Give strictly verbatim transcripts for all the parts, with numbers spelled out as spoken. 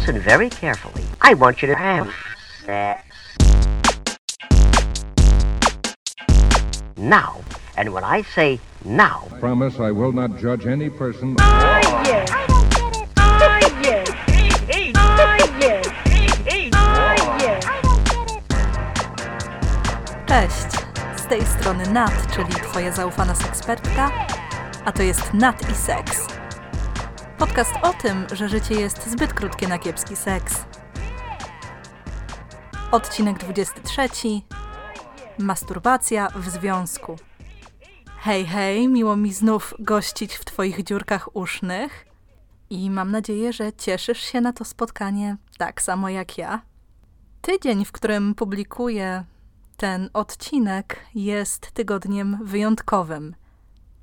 Listen very carefully. I want you to have sex. Now. And when I say now. I promise I will not judge any person. Oh, yeah. I don't get it. Oh, yeah. Hey, hey. Oh, yeah. Hey, hey. Oh, yeah. I don't get it. Cześć. Z tej strony Nat, czyli twoja zaufana sekspertka, a to jest Nat i Seks. Podcast o tym, że życie jest zbyt krótkie na kiepski seks. Odcinek dwudziesty trzeci. Masturbacja w związku. Hej, hej, miło mi znów gościć w twoich dziurkach usznych i mam nadzieję, że cieszysz się na to spotkanie tak samo jak ja. Tydzień, w którym publikuję ten odcinek, jest tygodniem wyjątkowym,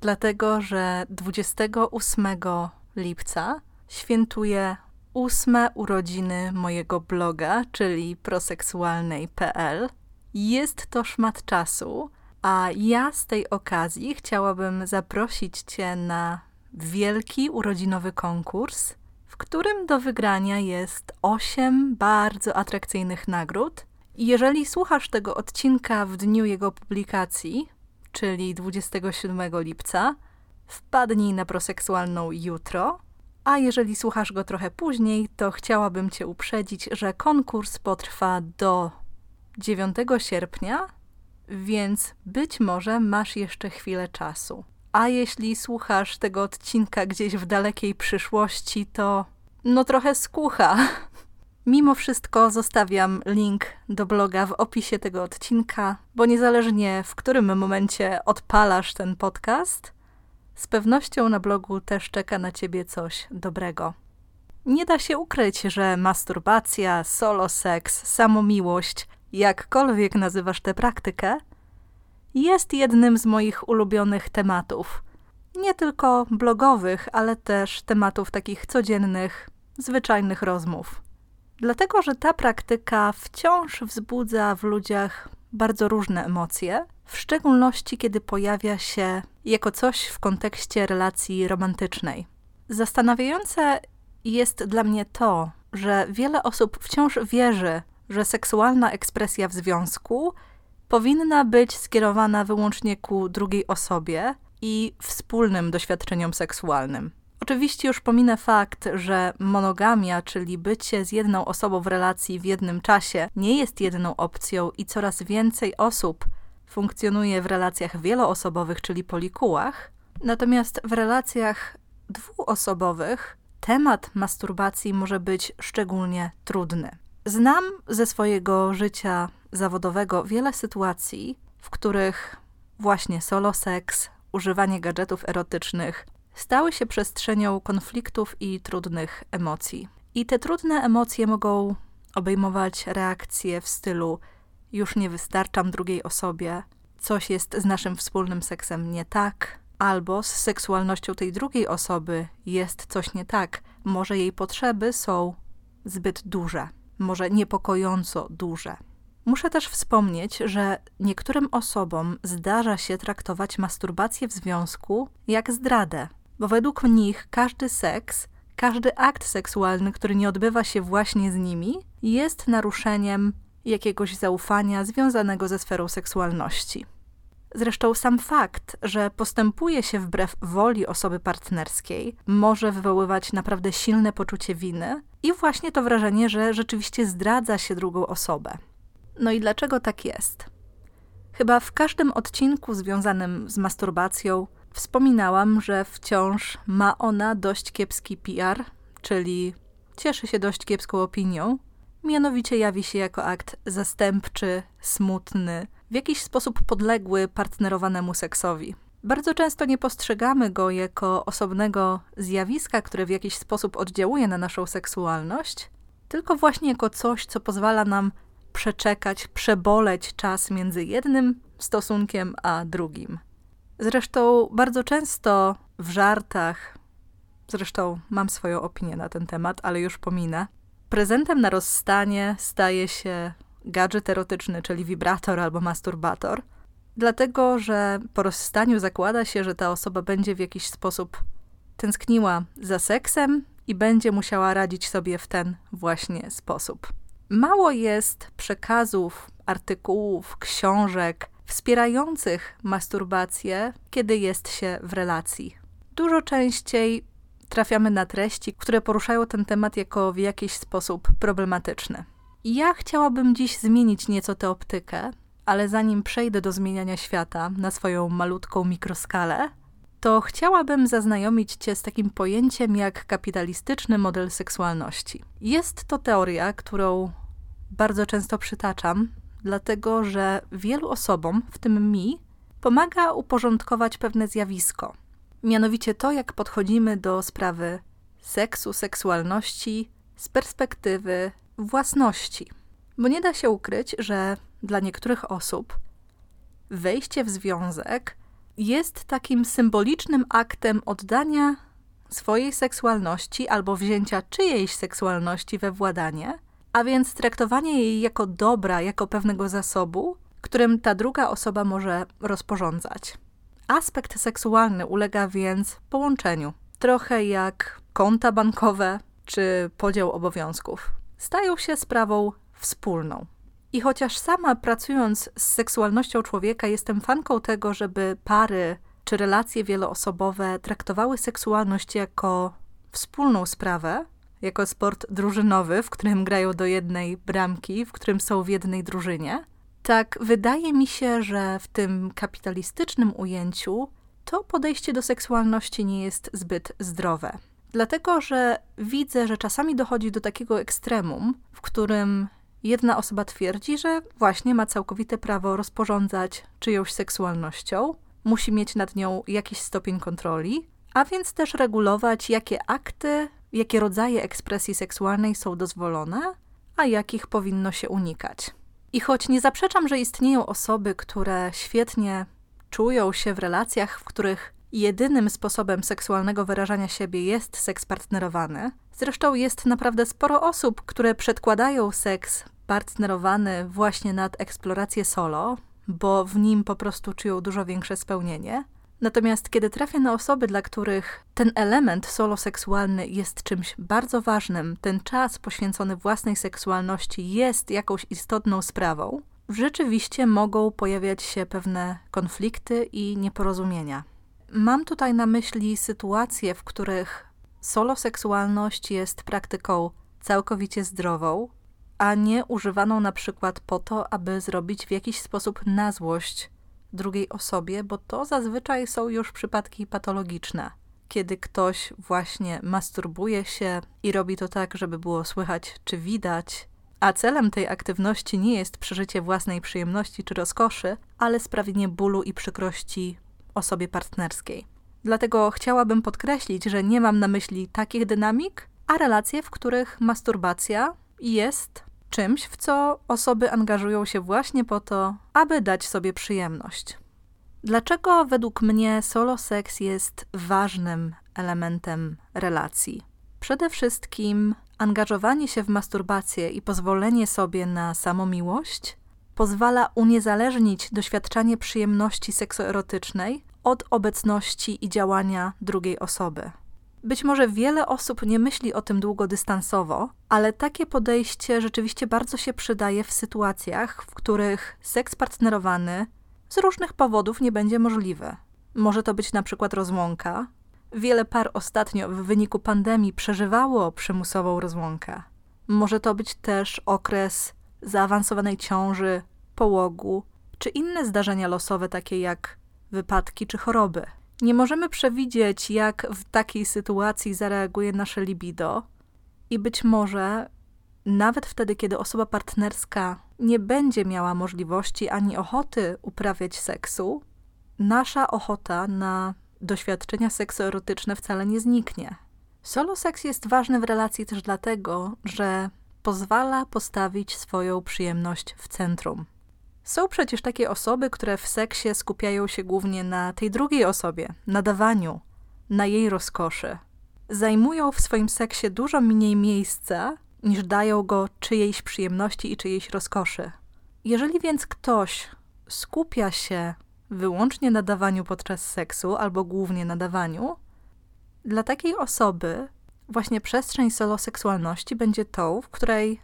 dlatego że dwudziestego ósmego lipca świętuję ósme urodziny mojego bloga, czyli proseksualnej kropka pe el. Jest to szmat czasu, a ja z tej okazji chciałabym zaprosić cię na wielki urodzinowy konkurs, w którym do wygrania jest osiem bardzo atrakcyjnych nagród. Jeżeli słuchasz tego odcinka w dniu jego publikacji, czyli dwudziestego siódmego lipca, wpadnij na proseksualną jutro, a jeżeli słuchasz go trochę później, to chciałabym cię uprzedzić, że konkurs potrwa do dziewiątego sierpnia, więc być może masz jeszcze chwilę czasu. A jeśli słuchasz tego odcinka gdzieś w dalekiej przyszłości, to no trochę skucha. Mimo wszystko zostawiam link do bloga w opisie tego odcinka, bo niezależnie w którym momencie odpalasz ten podcast, z pewnością na blogu też czeka na ciebie coś dobrego. Nie da się ukryć, że masturbacja, solo seks, samomiłość, jakkolwiek nazywasz tę praktykę, jest jednym z moich ulubionych tematów. Nie tylko blogowych, ale też tematów takich codziennych, zwyczajnych rozmów. Dlatego, że ta praktyka wciąż wzbudza w ludziach bardzo różne emocje, w szczególności kiedy pojawia się jako coś w kontekście relacji romantycznej. Zastanawiające jest dla mnie to, że wiele osób wciąż wierzy, że seksualna ekspresja w związku powinna być skierowana wyłącznie ku drugiej osobie i wspólnym doświadczeniom seksualnym. Oczywiście już pominę fakt, że monogamia, czyli bycie z jedną osobą w relacji w jednym czasie, nie jest jedną opcją i coraz więcej osób funkcjonuje w relacjach wieloosobowych, czyli polikułach. Natomiast w relacjach dwuosobowych temat masturbacji może być szczególnie trudny. Znam ze swojego życia zawodowego wiele sytuacji, w których właśnie solo seks, używanie gadżetów erotycznych stały się przestrzenią konfliktów i trudnych emocji. I te trudne emocje mogą obejmować reakcje w stylu już nie wystarczam drugiej osobie, coś jest z naszym wspólnym seksem nie tak, albo z seksualnością tej drugiej osoby jest coś nie tak, może jej potrzeby są zbyt duże, może niepokojąco duże. Muszę też wspomnieć, że niektórym osobom zdarza się traktować masturbację w związku jak zdradę, bo według nich każdy seks, każdy akt seksualny, który nie odbywa się właśnie z nimi, jest naruszeniem jakiegoś zaufania związanego ze sferą seksualności. Zresztą sam fakt, że postępuje się wbrew woli osoby partnerskiej, może wywoływać naprawdę silne poczucie winy i właśnie to wrażenie, że rzeczywiście zdradza się drugą osobę. No i dlaczego tak jest? Chyba w każdym odcinku związanym z masturbacją wspominałam, że wciąż ma ona dość kiepski P R, czyli cieszy się dość kiepską opinią, mianowicie jawi się jako akt zastępczy, smutny, w jakiś sposób podległy partnerowanemu seksowi. Bardzo często nie postrzegamy go jako osobnego zjawiska, które w jakiś sposób oddziałuje na naszą seksualność, tylko właśnie jako coś, co pozwala nam przeczekać, przeboleć czas między jednym stosunkiem a drugim. Zresztą bardzo często w żartach, zresztą mam swoją opinię na ten temat, ale już pominę, prezentem na rozstanie staje się gadżet erotyczny, czyli wibrator albo masturbator, dlatego, że po rozstaniu zakłada się, że ta osoba będzie w jakiś sposób tęskniła za seksem i będzie musiała radzić sobie w ten właśnie sposób. Mało jest przekazów, artykułów, książek wspierających masturbację, kiedy jest się w relacji. Dużo częściej trafiamy na treści, które poruszają ten temat jako w jakiś sposób problematyczny. Ja chciałabym dziś zmienić nieco tę optykę, ale zanim przejdę do zmieniania świata na swoją malutką mikroskalę, to chciałabym zaznajomić Cię z takim pojęciem jak kapitalistyczny model seksualności. Jest to teoria, którą bardzo często przytaczam, dlatego że wielu osobom, w tym mi, pomaga uporządkować pewne zjawisko. Mianowicie to, jak podchodzimy do sprawy seksu, seksualności z perspektywy własności. Bo nie da się ukryć, że dla niektórych osób wejście w związek jest takim symbolicznym aktem oddania swojej seksualności albo wzięcia czyjejś seksualności we władanie, a więc traktowanie jej jako dobra, jako pewnego zasobu, którym ta druga osoba może rozporządzać. Aspekt seksualny ulega więc połączeniu, trochę jak konta bankowe czy podział obowiązków. Stają się sprawą wspólną. I chociaż sama pracując z seksualnością człowieka jestem fanką tego, żeby pary czy relacje wieloosobowe traktowały seksualność jako wspólną sprawę, jako sport drużynowy, w którym grają do jednej bramki, w którym są w jednej drużynie, tak wydaje mi się, że w tym kapitalistycznym ujęciu to podejście do seksualności nie jest zbyt zdrowe. Dlatego, że widzę, że czasami dochodzi do takiego ekstremum, w którym jedna osoba twierdzi, że właśnie ma całkowite prawo rozporządzać czyjąś seksualnością, musi mieć nad nią jakiś stopień kontroli, a więc też regulować, jakie akty, jakie rodzaje ekspresji seksualnej są dozwolone, a jakich powinno się unikać. I choć nie zaprzeczam, że istnieją osoby, które świetnie czują się w relacjach, w których jedynym sposobem seksualnego wyrażania siebie jest seks partnerowany. Zresztą jest naprawdę sporo osób, które przedkładają seks partnerowany właśnie nad eksplorację solo, bo w nim po prostu czują dużo większe spełnienie. Natomiast kiedy trafię na osoby, dla których ten element solo seksualny jest czymś bardzo ważnym, ten czas poświęcony własnej seksualności jest jakąś istotną sprawą, rzeczywiście mogą pojawiać się pewne konflikty i nieporozumienia. Mam tutaj na myśli sytuacje, w których soloseksualność jest praktyką całkowicie zdrową, a nie używaną na przykład po to, aby zrobić w jakiś sposób na złość drugiej osobie, bo to zazwyczaj są już przypadki patologiczne, kiedy ktoś właśnie masturbuje się i robi to tak, żeby było słychać czy widać, a celem tej aktywności nie jest przeżycie własnej przyjemności czy rozkoszy, ale sprawienie bólu i przykrości osobie partnerskiej. Dlatego chciałabym podkreślić, że nie mam na myśli takich dynamik, a relacje, w których masturbacja jest czymś, w co osoby angażują się właśnie po to, aby dać sobie przyjemność. Dlaczego według mnie solo seks jest ważnym elementem relacji? Przede wszystkim angażowanie się w masturbację i pozwolenie sobie na samomiłość pozwala uniezależnić doświadczanie przyjemności seksuerotycznej od obecności i działania drugiej osoby. Być może wiele osób nie myśli o tym długodystansowo, ale takie podejście rzeczywiście bardzo się przydaje w sytuacjach, w których seks partnerowany z różnych powodów nie będzie możliwy. Może to być na przykład rozłąka. Wiele par ostatnio w wyniku pandemii przeżywało przymusową rozłąkę. Może to być też okres zaawansowanej ciąży, połogu, czy inne zdarzenia losowe takie jak wypadki czy choroby. Nie możemy przewidzieć, jak w takiej sytuacji zareaguje nasze libido i być może nawet wtedy, kiedy osoba partnerska nie będzie miała możliwości ani ochoty uprawiać seksu, nasza ochota na doświadczenia seksuerotyczne wcale nie zniknie. Solo seks jest ważny w relacji też dlatego, że pozwala postawić swoją przyjemność w centrum. Są przecież takie osoby, które w seksie skupiają się głównie na tej drugiej osobie, na dawaniu, na jej rozkoszy. Zajmują w swoim seksie dużo mniej miejsca, niż dają go czyjejś przyjemności i czyjejś rozkoszy. Jeżeli więc ktoś skupia się wyłącznie na dawaniu podczas seksu, albo głównie na dawaniu, dla takiej osoby właśnie przestrzeń soloseksualności będzie tą, w której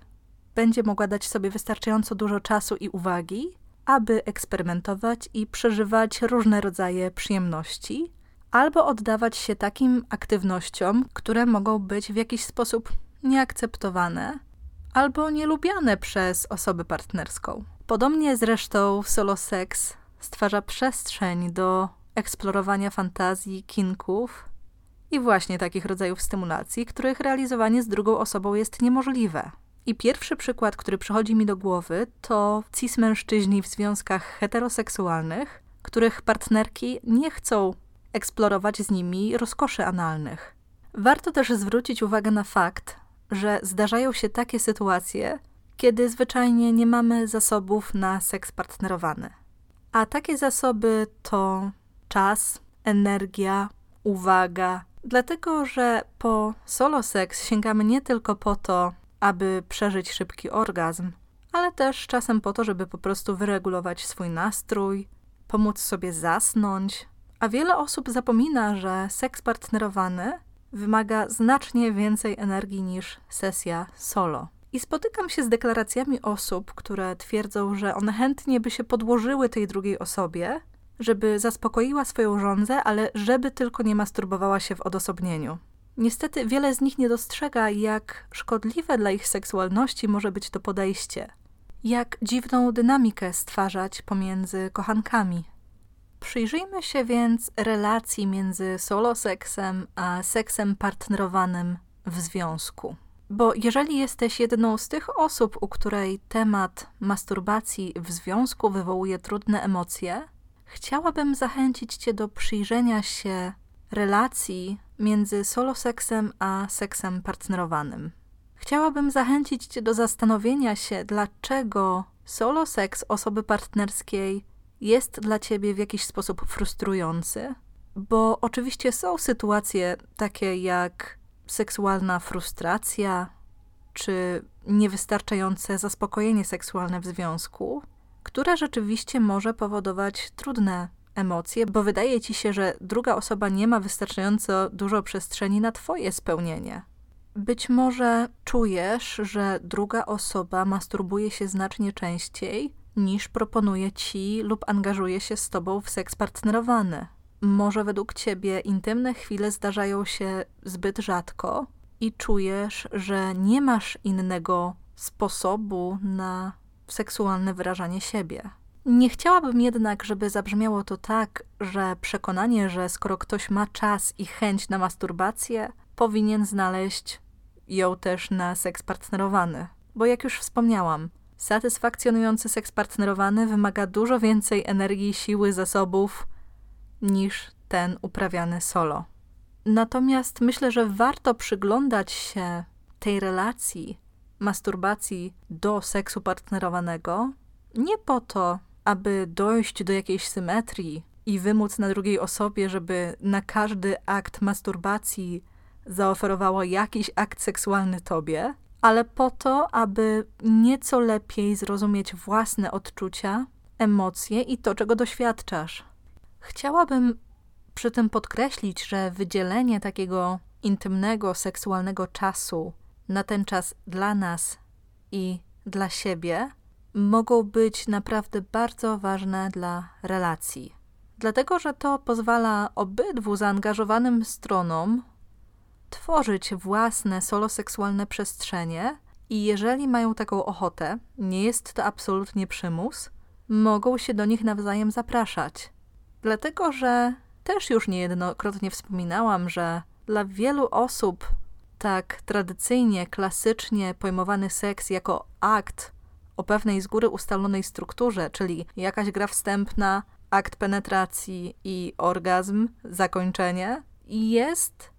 będzie mogła dać sobie wystarczająco dużo czasu i uwagi, aby eksperymentować i przeżywać różne rodzaje przyjemności, albo oddawać się takim aktywnościom, które mogą być w jakiś sposób nieakceptowane albo nielubiane przez osobę partnerską. Podobnie zresztą solo seks stwarza przestrzeń do eksplorowania fantazji, kinków i właśnie takich rodzajów stymulacji, których realizowanie z drugą osobą jest niemożliwe. I pierwszy przykład, który przychodzi mi do głowy, to cis-mężczyźni w związkach heteroseksualnych, których partnerki nie chcą eksplorować z nimi rozkoszy analnych. Warto też zwrócić uwagę na fakt, że zdarzają się takie sytuacje, kiedy zwyczajnie nie mamy zasobów na seks partnerowany. A takie zasoby to czas, energia, uwaga. Dlatego, że po solo seks sięgamy nie tylko po to, aby przeżyć szybki orgazm, ale też czasem po to, żeby po prostu wyregulować swój nastrój, pomóc sobie zasnąć. A wiele osób zapomina, że seks partnerowany wymaga znacznie więcej energii niż sesja solo. I spotykam się z deklaracjami osób, które twierdzą, że one chętnie by się podłożyły tej drugiej osobie, żeby zaspokoiła swoją żądzę, ale żeby tylko nie masturbowała się w odosobnieniu. Niestety wiele z nich nie dostrzega, jak szkodliwe dla ich seksualności może być to podejście. Jak dziwną dynamikę stwarzać pomiędzy kochankami. Przyjrzyjmy się więc relacji między solo seksem a seksem partnerowanym w związku. Bo jeżeli jesteś jedną z tych osób, u której temat masturbacji w związku wywołuje trudne emocje, chciałabym zachęcić Cię do przyjrzenia się relacji między solo seksem a seksem partnerowanym. Chciałabym zachęcić Cię do zastanowienia się, dlaczego solo seks osoby partnerskiej jest dla Ciebie w jakiś sposób frustrujący, bo oczywiście są sytuacje takie jak seksualna frustracja czy niewystarczające zaspokojenie seksualne w związku, które rzeczywiście może powodować trudne emocje, bo wydaje Ci się, że druga osoba nie ma wystarczająco dużo przestrzeni na Twoje spełnienie. Być może czujesz, że druga osoba masturbuje się znacznie częściej niż proponuje Ci lub angażuje się z Tobą w seks partnerowany. Może według Ciebie intymne chwile zdarzają się zbyt rzadko i czujesz, że nie masz innego sposobu na seksualne wyrażanie siebie. Nie chciałabym jednak, żeby zabrzmiało to tak, że przekonanie, że skoro ktoś ma czas i chęć na masturbację, powinien znaleźć ją też na seks partnerowany. Bo jak już wspomniałam, satysfakcjonujący seks partnerowany wymaga dużo więcej energii, siły, zasobów niż ten uprawiany solo. Natomiast myślę, że warto przyglądać się tej relacji masturbacji do seksu partnerowanego nie po to, aby dojść do jakiejś symetrii i wymóc na drugiej osobie, żeby na każdy akt masturbacji zaoferowała jakiś akt seksualny Tobie, ale po to, aby nieco lepiej zrozumieć własne odczucia, emocje i to, czego doświadczasz. Chciałabym przy tym podkreślić, że wydzielenie takiego intymnego, seksualnego czasu na ten czas dla nas i dla siebie mogą być naprawdę bardzo ważne dla relacji. Dlatego, że to pozwala obydwu zaangażowanym stronom tworzyć własne soloseksualne przestrzenie i jeżeli mają taką ochotę, nie jest to absolutnie przymus, mogą się do nich nawzajem zapraszać. Dlatego, że też już niejednokrotnie wspominałam, że dla wielu osób tak tradycyjnie, klasycznie pojmowany seks jako akt o pewnej z góry ustalonej strukturze, czyli jakaś gra wstępna, akt penetracji i orgazm, zakończenie, jest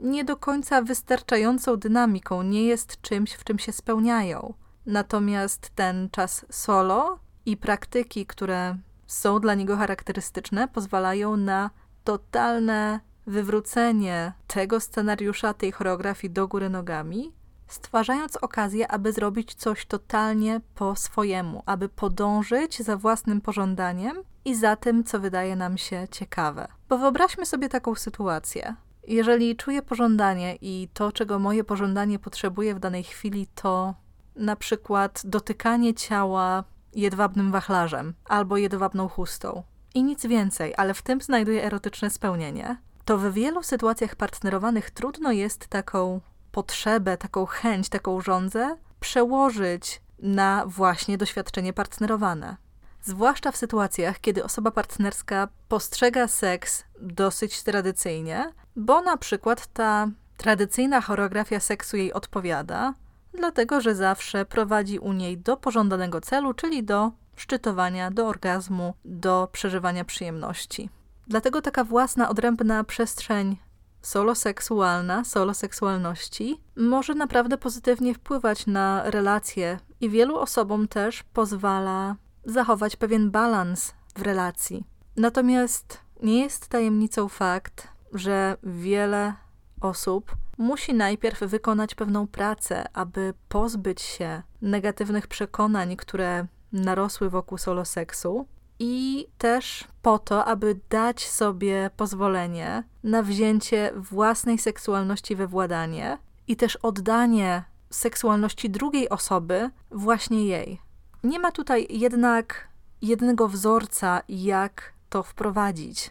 nie do końca wystarczającą dynamiką, nie jest czymś, w czym się spełniają. Natomiast ten czas solo i praktyki, które są dla niego charakterystyczne, pozwalają na totalne wywrócenie tego scenariusza, tej choreografii do góry nogami, stwarzając okazję, aby zrobić coś totalnie po swojemu, aby podążyć za własnym pożądaniem i za tym, co wydaje nam się ciekawe. Bo wyobraźmy sobie taką sytuację. Jeżeli czuję pożądanie i to, czego moje pożądanie potrzebuje w danej chwili, to na przykład dotykanie ciała jedwabnym wachlarzem albo jedwabną chustą i nic więcej, ale w tym znajduję erotyczne spełnienie, to w wielu sytuacjach partnerowanych trudno jest taką potrzebę, taką chęć, taką żądzę przełożyć na właśnie doświadczenie partnerowane. Zwłaszcza w sytuacjach, kiedy osoba partnerska postrzega seks dosyć tradycyjnie, bo na przykład ta tradycyjna choreografia seksu jej odpowiada, dlatego że zawsze prowadzi u niej do pożądanego celu, czyli do szczytowania, do orgazmu, do przeżywania przyjemności. Dlatego taka własna, odrębna przestrzeń soloseksualna, soloseksualności może naprawdę pozytywnie wpływać na relacje i wielu osobom też pozwala zachować pewien balans w relacji. Natomiast nie jest tajemnicą fakt, że wiele osób musi najpierw wykonać pewną pracę, aby pozbyć się negatywnych przekonań, które narosły wokół soloseksu, i też po to, aby dać sobie pozwolenie na wzięcie własnej seksualności we władanie i też oddanie seksualności drugiej osoby właśnie jej. Nie ma tutaj jednak jednego wzorca, jak to wprowadzić.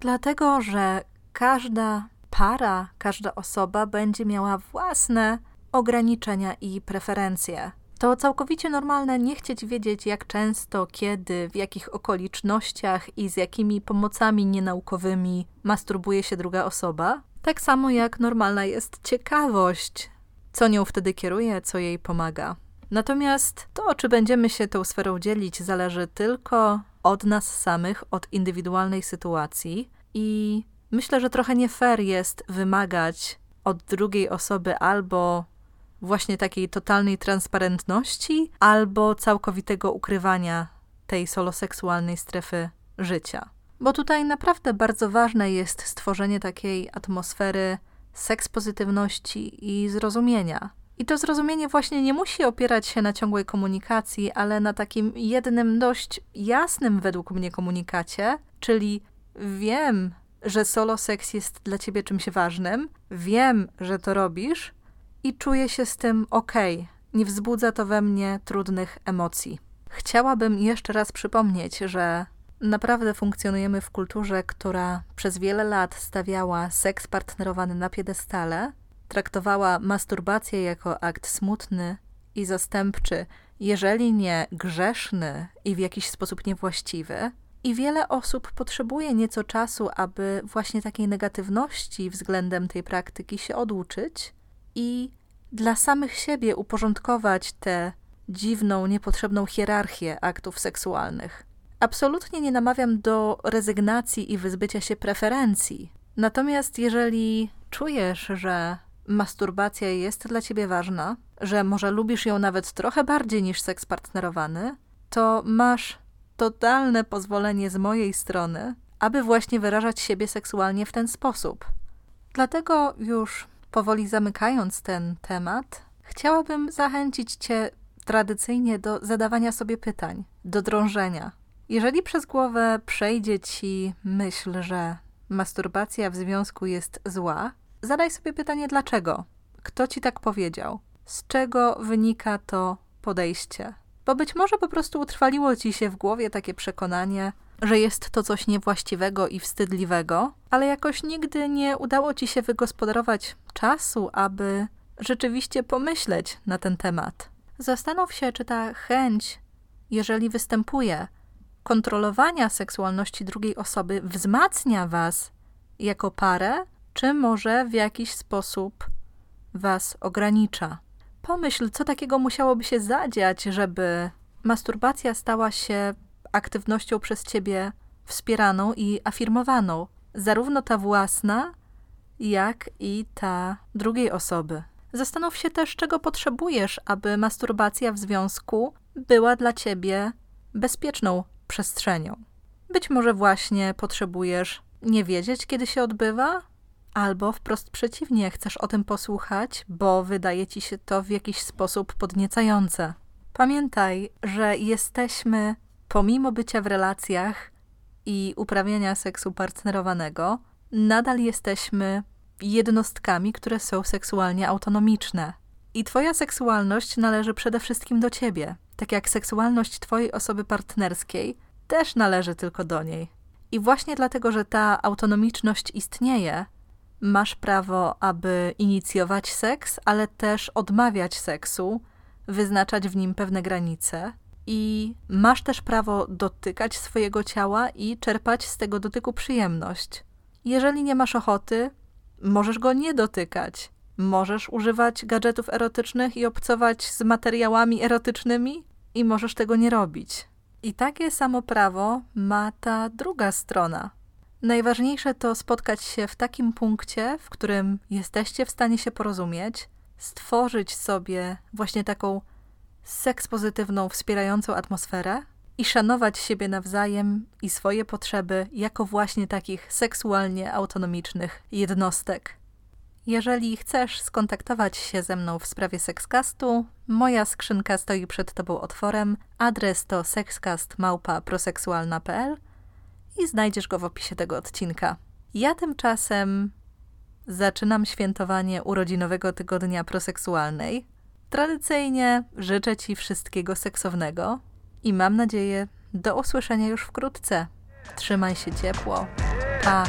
Dlatego, że każda para, każda osoba będzie miała własne ograniczenia i preferencje. To całkowicie normalne nie chcieć wiedzieć, jak często, kiedy, w jakich okolicznościach i z jakimi pomocami nienaukowymi masturbuje się druga osoba. Tak samo jak normalna jest ciekawość, co nią wtedy kieruje, co jej pomaga. Natomiast to, czy będziemy się tą sferą dzielić, zależy tylko od nas samych, od indywidualnej sytuacji i myślę, że trochę nie fair jest wymagać od drugiej osoby albo właśnie takiej totalnej transparentności, albo całkowitego ukrywania tej soloseksualnej strefy życia. Bo tutaj naprawdę bardzo ważne jest stworzenie takiej atmosfery sekspozytywności i zrozumienia. I to zrozumienie właśnie nie musi opierać się na ciągłej komunikacji, ale na takim jednym dość jasnym według mnie komunikacie, czyli wiem, że solo seks jest dla ciebie czymś ważnym, wiem, że to robisz i czuję się z tym okej, okay. Nie wzbudza to we mnie trudnych emocji. Chciałabym jeszcze raz przypomnieć, że naprawdę funkcjonujemy w kulturze, która przez wiele lat stawiała seks partnerowany na piedestale, traktowała masturbację jako akt smutny i zastępczy, jeżeli nie grzeszny i w jakiś sposób niewłaściwy. I wiele osób potrzebuje nieco czasu, aby właśnie takiej negatywności względem tej praktyki się oduczyć i dla samych siebie uporządkować tę dziwną, niepotrzebną hierarchię aktów seksualnych. Absolutnie nie namawiam do rezygnacji i wyzbycia się preferencji. Natomiast jeżeli czujesz, że masturbacja jest dla ciebie ważna, że może lubisz ją nawet trochę bardziej niż seks partnerowany, to masz totalne pozwolenie z mojej strony, aby właśnie wyrażać siebie seksualnie w ten sposób. Dlatego już powoli zamykając ten temat, chciałabym zachęcić cię tradycyjnie do zadawania sobie pytań, do drążenia. Jeżeli przez głowę przejdzie ci myśl, że masturbacja w związku jest zła, zadaj sobie pytanie dlaczego. Kto ci tak powiedział? Z czego wynika to podejście? Bo być może po prostu utrwaliło ci się w głowie takie przekonanie, że jest to coś niewłaściwego i wstydliwego, ale jakoś nigdy nie udało ci się wygospodarować czasu, aby rzeczywiście pomyśleć na ten temat. Zastanów się, czy ta chęć, jeżeli występuje, kontrolowania seksualności drugiej osoby wzmacnia was jako parę, czy może w jakiś sposób was ogranicza. Pomyśl, co takiego musiałoby się zadziać, żeby masturbacja stała się aktywnością przez ciebie wspieraną i afirmowaną, zarówno ta własna, jak i ta drugiej osoby. Zastanów się też, czego potrzebujesz, aby masturbacja w związku była dla ciebie bezpieczną przestrzenią. Być może właśnie potrzebujesz nie wiedzieć, kiedy się odbywa, albo wprost przeciwnie, chcesz o tym posłuchać, bo wydaje ci się to w jakiś sposób podniecające. Pamiętaj, że jesteśmy, pomimo bycia w relacjach i uprawiania seksu partnerowanego, nadal jesteśmy jednostkami, które są seksualnie autonomiczne. I twoja seksualność należy przede wszystkim do ciebie, tak jak seksualność twojej osoby partnerskiej też należy tylko do niej. I właśnie dlatego, że ta autonomiczność istnieje, masz prawo, aby inicjować seks, ale też odmawiać seksu, wyznaczać w nim pewne granice. I masz też prawo dotykać swojego ciała i czerpać z tego dotyku przyjemność. Jeżeli nie masz ochoty, możesz go nie dotykać. Możesz używać gadżetów erotycznych i obcować z materiałami erotycznymi i możesz tego nie robić. I takie samo prawo ma ta druga strona. Najważniejsze to spotkać się w takim punkcie, w którym jesteście w stanie się porozumieć, stworzyć sobie właśnie taką sekspozytywną, wspierającą atmosferę i szanować siebie nawzajem i swoje potrzeby jako właśnie takich seksualnie autonomicznych jednostek. Jeżeli chcesz skontaktować się ze mną w sprawie Sexcastu, moja skrzynka stoi przed Tobą otworem, adres to sexcast małpa proseksualna kropka p l i znajdziesz go w opisie tego odcinka. Ja tymczasem zaczynam świętowanie urodzinowego tygodnia proseksualnej. Tradycyjnie życzę Ci wszystkiego seksownego i mam nadzieję do usłyszenia już wkrótce. Trzymaj się ciepło. Pa!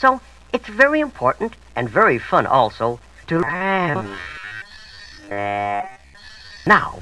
So it's very important and very fun also to now